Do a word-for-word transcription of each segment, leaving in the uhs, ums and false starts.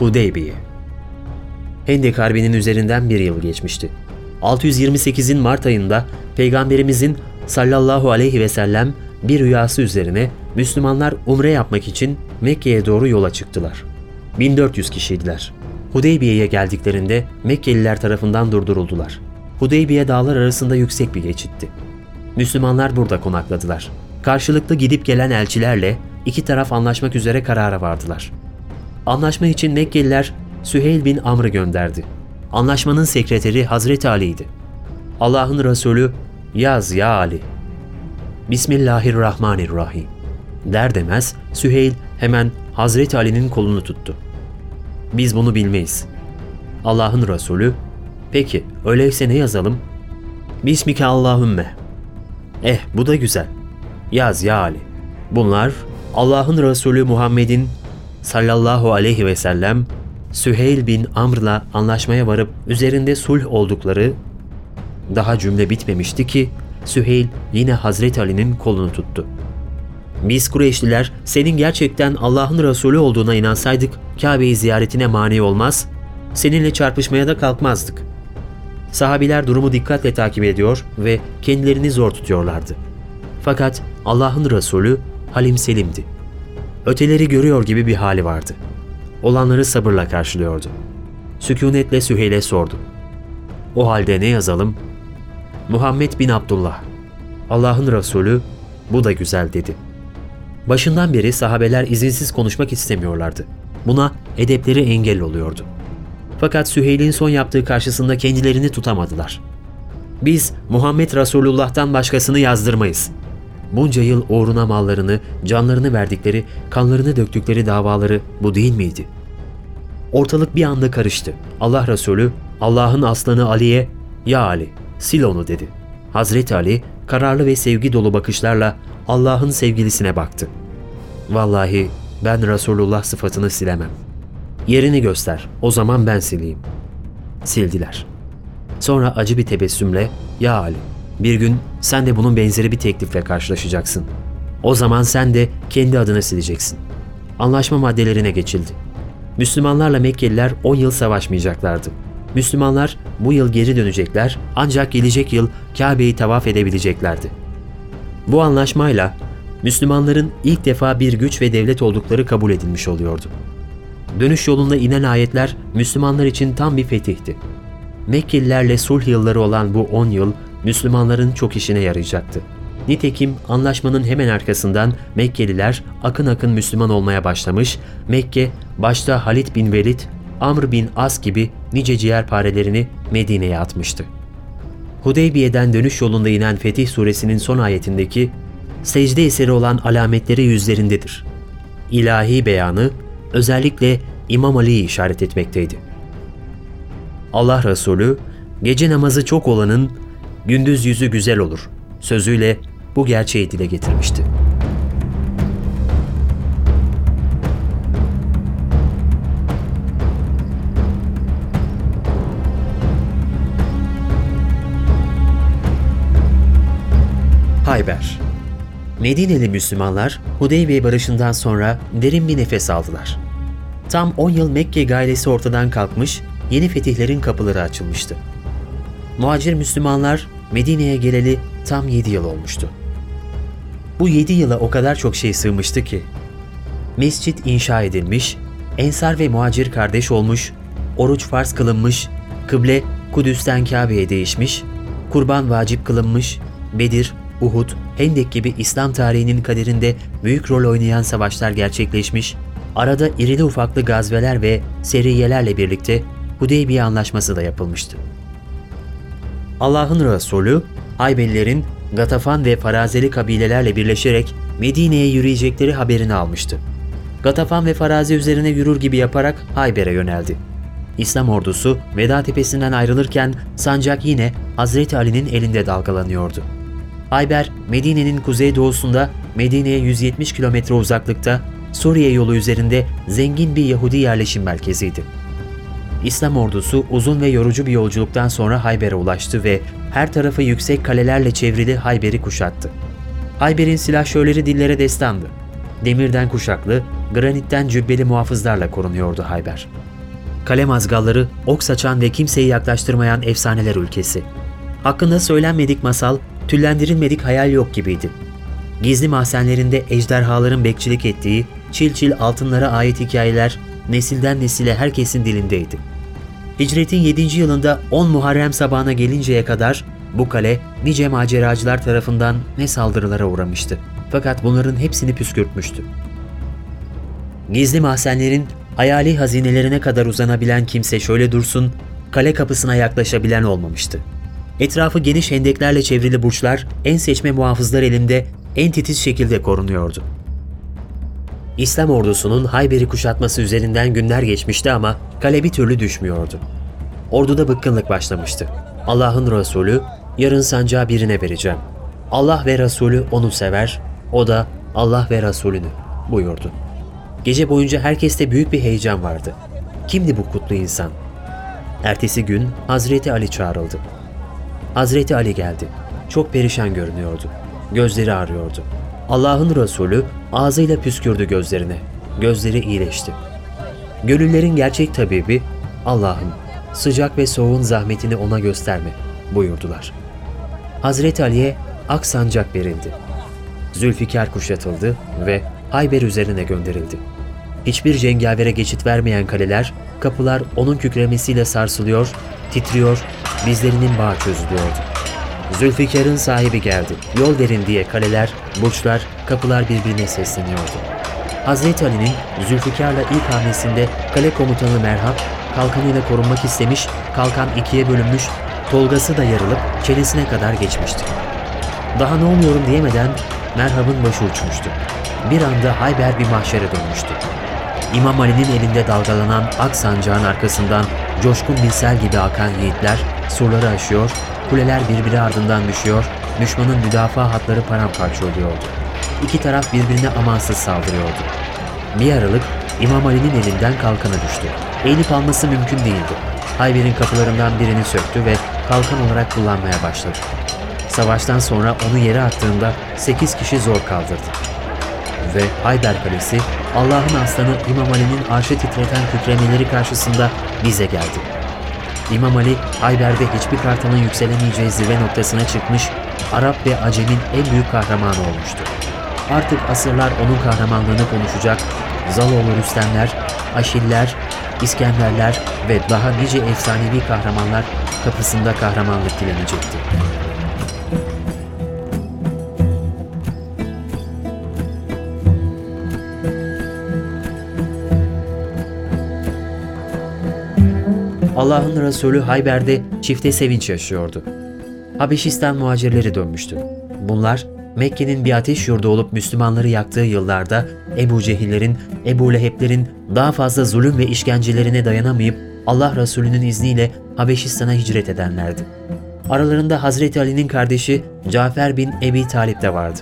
Hudeybiye. Hendek Harbi'nin üzerinden bir yıl geçmişti. altı yüz yirmi sekizin Mart ayında Peygamberimizin sallallahu aleyhi ve sellem bir rüyası üzerine Müslümanlar umre yapmak için Mekke'ye doğru yola çıktılar. bin dört yüz kişiydiler. Hudeybiye'ye geldiklerinde Mekkeliler tarafından durduruldular. Hudeybiye dağlar arasında yüksek bir geçitti. Müslümanlar burada konakladılar. Karşılıklı gidip gelen elçilerle iki taraf anlaşmak üzere karara vardılar. Anlaşma için Mekkeliler Süheyl bin Amr'ı gönderdi. Anlaşmanın sekreteri Hazreti Ali'ydi. Allah'ın Resulü "Yaz ya Ali, Bismillahirrahmanirrahim" der demez Süheyl hemen Hazreti Ali'nin kolunu tuttu. "Biz bunu bilmeyiz." Allah'ın Resulü "Peki öyleyse ne yazalım?" "Bismike Allahümme." "Eh bu da güzel. Yaz ya Ali." Bunlar Allah'ın Resulü Muhammed'in sallallahu aleyhi ve sellem Süheyl bin Amr'la anlaşmaya varıp üzerinde sulh oldukları, daha cümle bitmemişti ki Süheyl yine Hazreti Ali'nin kolunu tuttu. "Biz Kureyşliler senin gerçekten Allah'ın Resulü olduğuna inansaydık Kabe'yi ziyaretine mani olmaz, seninle çarpışmaya da kalkmazdık." Sahabiler durumu dikkatle takip ediyor ve kendilerini zor tutuyorlardı. Fakat Allah'ın Resulü halim selimdi. Öteleri görüyor gibi bir hali vardı. Olanları sabırla karşılıyordu. Sükunetle Süheyl'e sordu. "O halde ne yazalım?" "Muhammed bin Abdullah." Allah'ın Resulü "Bu da güzel" dedi. Başından beri sahabeler izinsiz konuşmak istemiyorlardı. Buna edepleri engel oluyordu. Fakat Süheyl'in son yaptığı karşısında kendilerini tutamadılar. "Biz Muhammed Resulullah'tan başkasını yazdırmayız." Bunca yıl uğruna mallarını, canlarını verdikleri, kanlarını döktükleri davaları bu değil miydi? Ortalık bir anda karıştı. Allah Resulü, Allah'ın aslanı Ali'ye "Ya Ali, sil onu" dedi. Hazreti Ali kararlı ve sevgi dolu bakışlarla Allah'ın sevgilisine baktı. "Vallahi ben Resulullah sıfatını silemem. Yerini göster, o zaman ben sileyim." Sildiler. Sonra acı bir tebessümle "Ya Ali, bir gün sen de bunun benzeri bir teklifle karşılaşacaksın. O zaman sen de kendi adını sileceksin." Anlaşma maddelerine geçildi. Müslümanlarla Mekkeliler on yıl savaşmayacaklardı. Müslümanlar bu yıl geri dönecekler ancak gelecek yıl Kabe'yi tavaf edebileceklerdi. Bu anlaşmayla Müslümanların ilk defa bir güç ve devlet oldukları kabul edilmiş oluyordu. Dönüş yolunda inen ayetler Müslümanlar için tam bir fetihti. Mekkelilerle sulh yılları olan bu on yıl Müslümanların çok işine yarayacaktı. Nitekim anlaşmanın hemen arkasından Mekkeliler akın akın Müslüman olmaya başlamış, Mekke başta Halid bin Velid, Amr bin As gibi nice ciğerparelerini Medine'ye atmıştı. Hudeybiye'den dönüş yolunda inen Fetih Suresinin son ayetindeki secde eseri olan alametleri yüzlerindedir İlahi beyanı özellikle İmam Ali'yi işaret etmekteydi. Allah Resulü, "Gece namazı çok olanın gündüz yüzü güzel olur" sözüyle bu gerçeği dile getirmişti. Hayber. Medineli Müslümanlar Hudeybiye barışından sonra derin bir nefes aldılar. Tam on yıl Mekke gailesi ortadan kalkmış, yeni fetihlerin kapıları açılmıştı. Muhacir Müslümanlar Medine'ye geleli tam yedi yıl olmuştu. Bu yedi yıla o kadar çok şey sığmıştı ki, mescit inşa edilmiş, Ensar ve Muhacir kardeş olmuş, oruç farz kılınmış, kıble Kudüs'ten Kabe'ye değişmiş, kurban vacip kılınmış, Bedir, Uhud, Hendek gibi İslam tarihinin kaderinde büyük rol oynayan savaşlar gerçekleşmiş, arada irili ufaklı gazveler ve seriyelerle birlikte Hudeybiye Anlaşması da yapılmıştı. Allah'ın Resulü, Haybelilerin Gatafan ve Farazeli kabilelerle birleşerek Medine'ye yürüyecekleri haberini almıştı. Gatafan ve Farazi üzerine yürür gibi yaparak Hayber'e yöneldi. İslam ordusu Vedat Tepesi'nden ayrılırken sancak yine Hazreti Ali'nin elinde dalgalanıyordu. Hayber, Medine'nin kuzeydoğusunda Medine'ye yüz yetmiş kilometre uzaklıkta Suriye yolu üzerinde zengin bir Yahudi yerleşim merkeziydi. İslam ordusu uzun ve yorucu bir yolculuktan sonra Hayber'e ulaştı ve her tarafı yüksek kalelerle çevrili Hayber'i kuşattı. Hayber'in silahşörleri dillere destandı. Demirden kuşaklı, granitten cübbeli muhafızlarla korunuyordu Hayber. Kale mazgalları, ok saçan ve kimseyi yaklaştırmayan efsaneler ülkesi. Hakkında söylenmedik masal, tüllendirilmedik hayal yok gibiydi. Gizli mahzenlerinde ejderhaların bekçilik ettiği, çil çil altınlara ait hikayeler nesilden nesile herkesin dilindeydi. Hicretin yedinci yılında on Muharrem sabahına gelinceye kadar bu kale nice maceracılar tarafından ne saldırılara uğramıştı. Fakat bunların hepsini püskürtmüştü. Gizli mahzenlerin hayali hazinelerine kadar uzanabilen kimse şöyle dursun, kale kapısına yaklaşabilen olmamıştı. Etrafı geniş hendeklerle çevrili burçlar, en seçme muhafızlar elinde en titiz şekilde korunuyordu. İslam ordusunun Hayber'i kuşatması üzerinden günler geçmişti ama kale bir türlü düşmüyordu. Orduda bıkkınlık başlamıştı. Allah'ın Resulü, yarın sancağı birine vereceğim. Allah ve Resulü onu sever, o da Allah ve Resulünü buyurdu. Gece boyunca herkeste büyük bir heyecan vardı. Kimdi bu kutlu insan? Ertesi gün Hazreti Ali çağrıldı. Hazreti Ali geldi. Çok perişan görünüyordu. Gözleri ağrıyordu. Allah'ın Resulü ağzıyla püskürdü gözlerine. Gözleri iyileşti. Gönüllerin gerçek tabibi, Allah'ım sıcak ve soğuğun zahmetini ona gösterme buyurdular. Hazreti Ali'ye ak sancak verildi. Zülfikar kuşatıldı ve Hayber üzerine gönderildi. Hiçbir cengavere geçit vermeyen kaleler, kapılar onun kükremesiyle sarsılıyor, titriyor, dizlerinin bağı çözülüyordu. Zülfikar'ın sahibi geldi. Yol verin diye kaleler, burçlar, kapılar birbirine sesleniyordu. Hazreti Ali'nin Zülfikar'la ilk hamlesinde kale komutanı Merhab, kalkanıyla korunmak istemiş, kalkan ikiye bölünmüş, tolgası da yarılıp çenesine kadar geçmişti. Daha ne oluyorum diyemeden Merhab'ın başı uçmuştu. Bir anda Hayber bir mahşere dönmüştü. İmam Ali'nin elinde dalgalanan ak sancağın arkasından coşkun bir sel gibi akan yiğitler surları aşıyor, kuleler birbiri ardından düşüyor, düşmanın müdafaa hatları paramparça oluyordu. İki taraf birbirine amansız saldırıyordu. Bir aralık İmam Ali'nin elinden kalkanı düştü. Eğilip alması mümkün değildi. Hayber'in kapılarından birini söktü ve kalkan olarak kullanmaya başladı. Savaştan sonra onu yere attığında sekiz kişi zor kaldırdı. Ve Hayber Kalesi, Allah'ın aslanı İmam Ali'nin arşı titreten titremeleri karşısında bize geldi. İmam Ali, Hayber'de hiçbir kartalın yükselemeyeceği zirve noktasına çıkmış, Arap ve Acem'in en büyük kahramanı olmuştu. Artık asırlar onun kahramanlığını konuşacak, Zaloğlu Rüstemler, Aşiller, İskenderler ve daha nice efsanevi kahramanlar kapısında kahramanlık dilenecekti. Allah'ın Resulü Hayber'de çifte sevinç yaşıyordu. Habeşistan muhacirleri dönmüştü. Bunlar, Mekke'nin bir ateş yurdu olup Müslümanları yaktığı yıllarda Ebu Cehillerin, Ebu Leheblerin daha fazla zulüm ve işkencelerine dayanamayıp Allah Resulü'nün izniyle Habeşistan'a hicret edenlerdi. Aralarında Hazreti Ali'nin kardeşi Cafer bin Ebi Talip de vardı.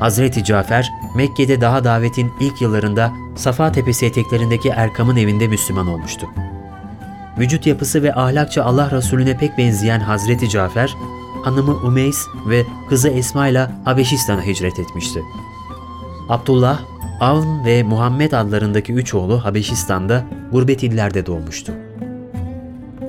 Hazreti Cafer, Mekke'de daha davetin ilk yıllarında Safa Tepesi eteklerindeki Erkam'ın evinde Müslüman olmuştu. Vücut yapısı ve ahlakça Allah Resulüne pek benzeyen Hazreti Cafer, hanımı Umeys ve kızı Esma ile Habeşistan'a hicret etmişti. Abdullah, Avn ve Muhammed adlarındaki üç oğlu Habeşistan'da gurbet illerde doğmuştu.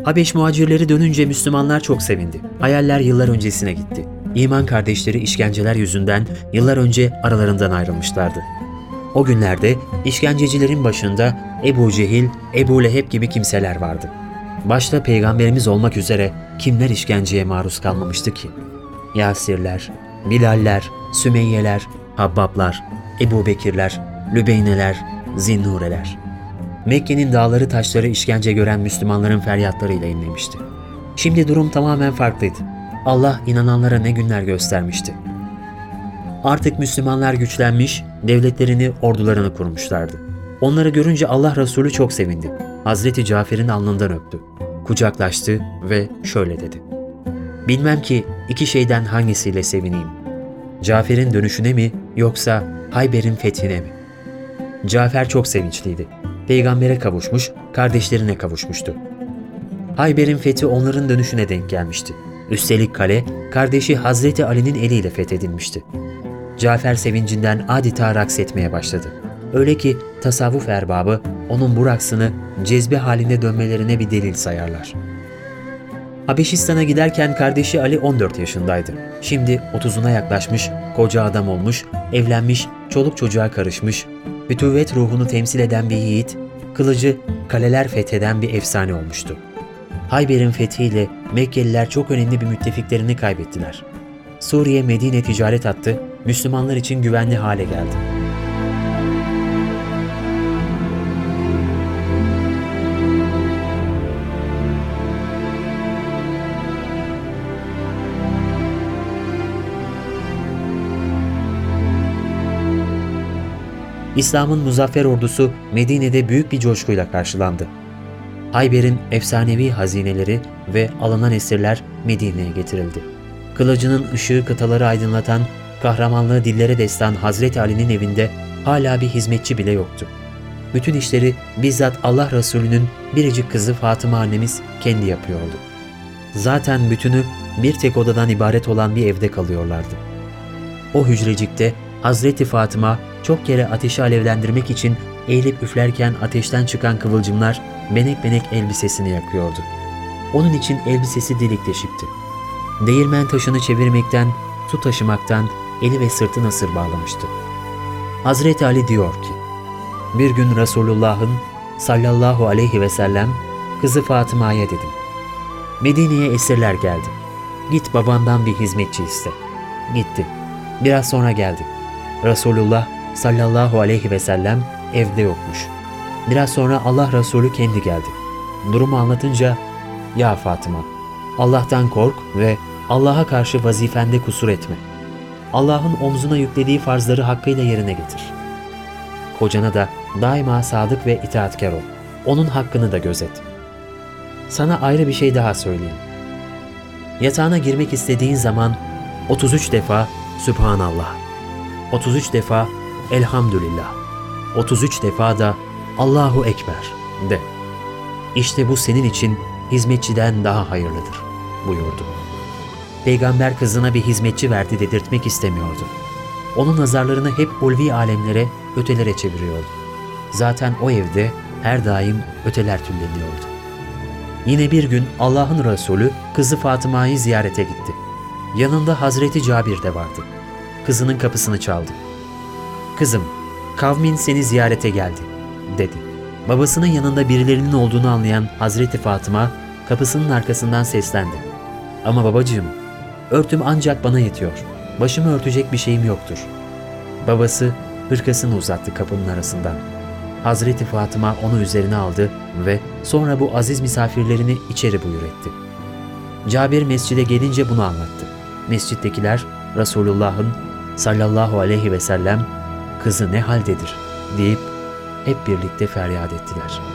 Habeş muhacirleri dönünce Müslümanlar çok sevindi. Hayaller yıllar öncesine gitti. İman kardeşleri işkenceler yüzünden yıllar önce aralarından ayrılmışlardı. O günlerde işkencecilerin başında Ebu Cehil, Ebu Leheb gibi kimseler vardı. Başta Peygamberimiz olmak üzere kimler işkenceye maruz kalmamıştı ki? Yasirler, Bilaller, Sümeyyeler, Habablar, Ebu Bekirler, Lübeyneler, Zinnureler. Mekke'nin dağları taşları işkence gören Müslümanların feryatlarıyla inlemişti. Şimdi durum tamamen farklıydı. Allah inananlara ne günler göstermişti. Artık Müslümanlar güçlenmiş, devletlerini, ordularını kurmuşlardı. Onları görünce Allah Resulü çok sevindi. Hazreti Cafer'in alnından öptü. Kucaklaştı ve şöyle dedi. Bilmem ki iki şeyden hangisiyle sevineyim. Cafer'in dönüşüne mi yoksa Hayber'in fethine mi? Cafer çok sevinçliydi. Peygamber'e kavuşmuş, kardeşlerine kavuşmuştu. Hayber'in fethi onların dönüşüne denk gelmişti. Üstelik kale, kardeşi Hazreti Ali'nin eliyle fethedilmişti. Cafer sevincinden adeta raks etmeye başladı. Öyle ki tasavvuf erbabı onun bu raksını cezbe halinde dönmelerine bir delil sayarlar. Habeşistan'a giderken kardeşi Ali on dört yaşındaydı. Şimdi otuzuna yaklaşmış, koca adam olmuş, evlenmiş, çoluk çocuğa karışmış, fütüvvet ruhunu temsil eden bir yiğit, kılıcı kaleler fetheden bir efsane olmuştu. Hayber'in fethiyle Mekkeliler çok önemli bir müttefiklerini kaybettiler. Suriye Medine ticaret hattı Müslümanlar için güvenli hale geldi. İslam'ın muzaffer ordusu Medine'de büyük bir coşkuyla karşılandı. Hayber'in efsanevi hazineleri ve alınan esirler Medine'ye getirildi. Kılıcının ışığı kıtaları aydınlatan, kahramanlığı dillere destan Hazreti Ali'nin evinde hala bir hizmetçi bile yoktu. Bütün işleri bizzat Allah Resulü'nün biricik kızı Fatıma annemiz kendi yapıyordu. Zaten bütünü bir tek odadan ibaret olan bir evde kalıyorlardı. O hücrecikte Hazreti Fatıma çok kere ateşi alevlendirmek için eğilip üflerken ateşten çıkan kıvılcımlar benek benek elbisesini yakıyordu. Onun için elbisesi delik deşikti. Değirmen taşını çevirmekten, su taşımaktan eli ve sırtı nasır bağlamıştı. Hazreti Ali diyor ki, bir gün Resulullah'ın sallallahu aleyhi ve sellem kızı Fatıma'ya dedim. Medine'ye esirler geldi. Git babandan bir hizmetçi iste. Gitti. Biraz sonra geldi. Resulullah sallallahu aleyhi ve sellem evde yokmuş. Biraz sonra Allah Resulü kendi geldi. Durumu anlatınca, ya Fatıma, Allah'tan kork ve Allah'a karşı vazifende kusur etme. Allah'ın omzuna yüklediği farzları hakkıyla yerine getir. Kocana da daima sadık ve itaatkar ol. Onun hakkını da gözet. Sana ayrı bir şey daha söyleyeyim. Yatağına girmek istediğin zaman otuz üç defa Sübhanallah, otuz üç defa Elhamdülillah, otuz üç defa da Allahu Ekber de. İşte bu senin için hizmetçiden daha hayırlıdır buyurdu. Peygamber kızına bir hizmetçi verdi dedirtmek istemiyordu. Onun nazarlarını hep ulvi alemlere, ötelere çeviriyordu. Zaten o evde her daim öteler tülleniyordu. Yine bir gün Allah'ın Resulü kızı Fatıma'yı ziyarete gitti. Yanında Hazreti Cabir de vardı. Kızının kapısını çaldı. Kızım, kavmin seni ziyarete geldi, dedi. Babasının yanında birilerinin olduğunu anlayan Hazreti Fatıma kapısının arkasından seslendi. Ama babacığım, örtüm ancak bana yetiyor. Başımı örtecek bir şeyim yoktur. Babası hırkasını uzattı kapının arasından. Hazreti Fatıma onu üzerine aldı ve sonra bu aziz misafirlerini içeri buyur etti. Cabir mescide gelince bunu anlattı. Mescittekiler Resulullah'ın sallallahu aleyhi ve sellem kızı ne haldedir deyip hep birlikte feryat ettiler.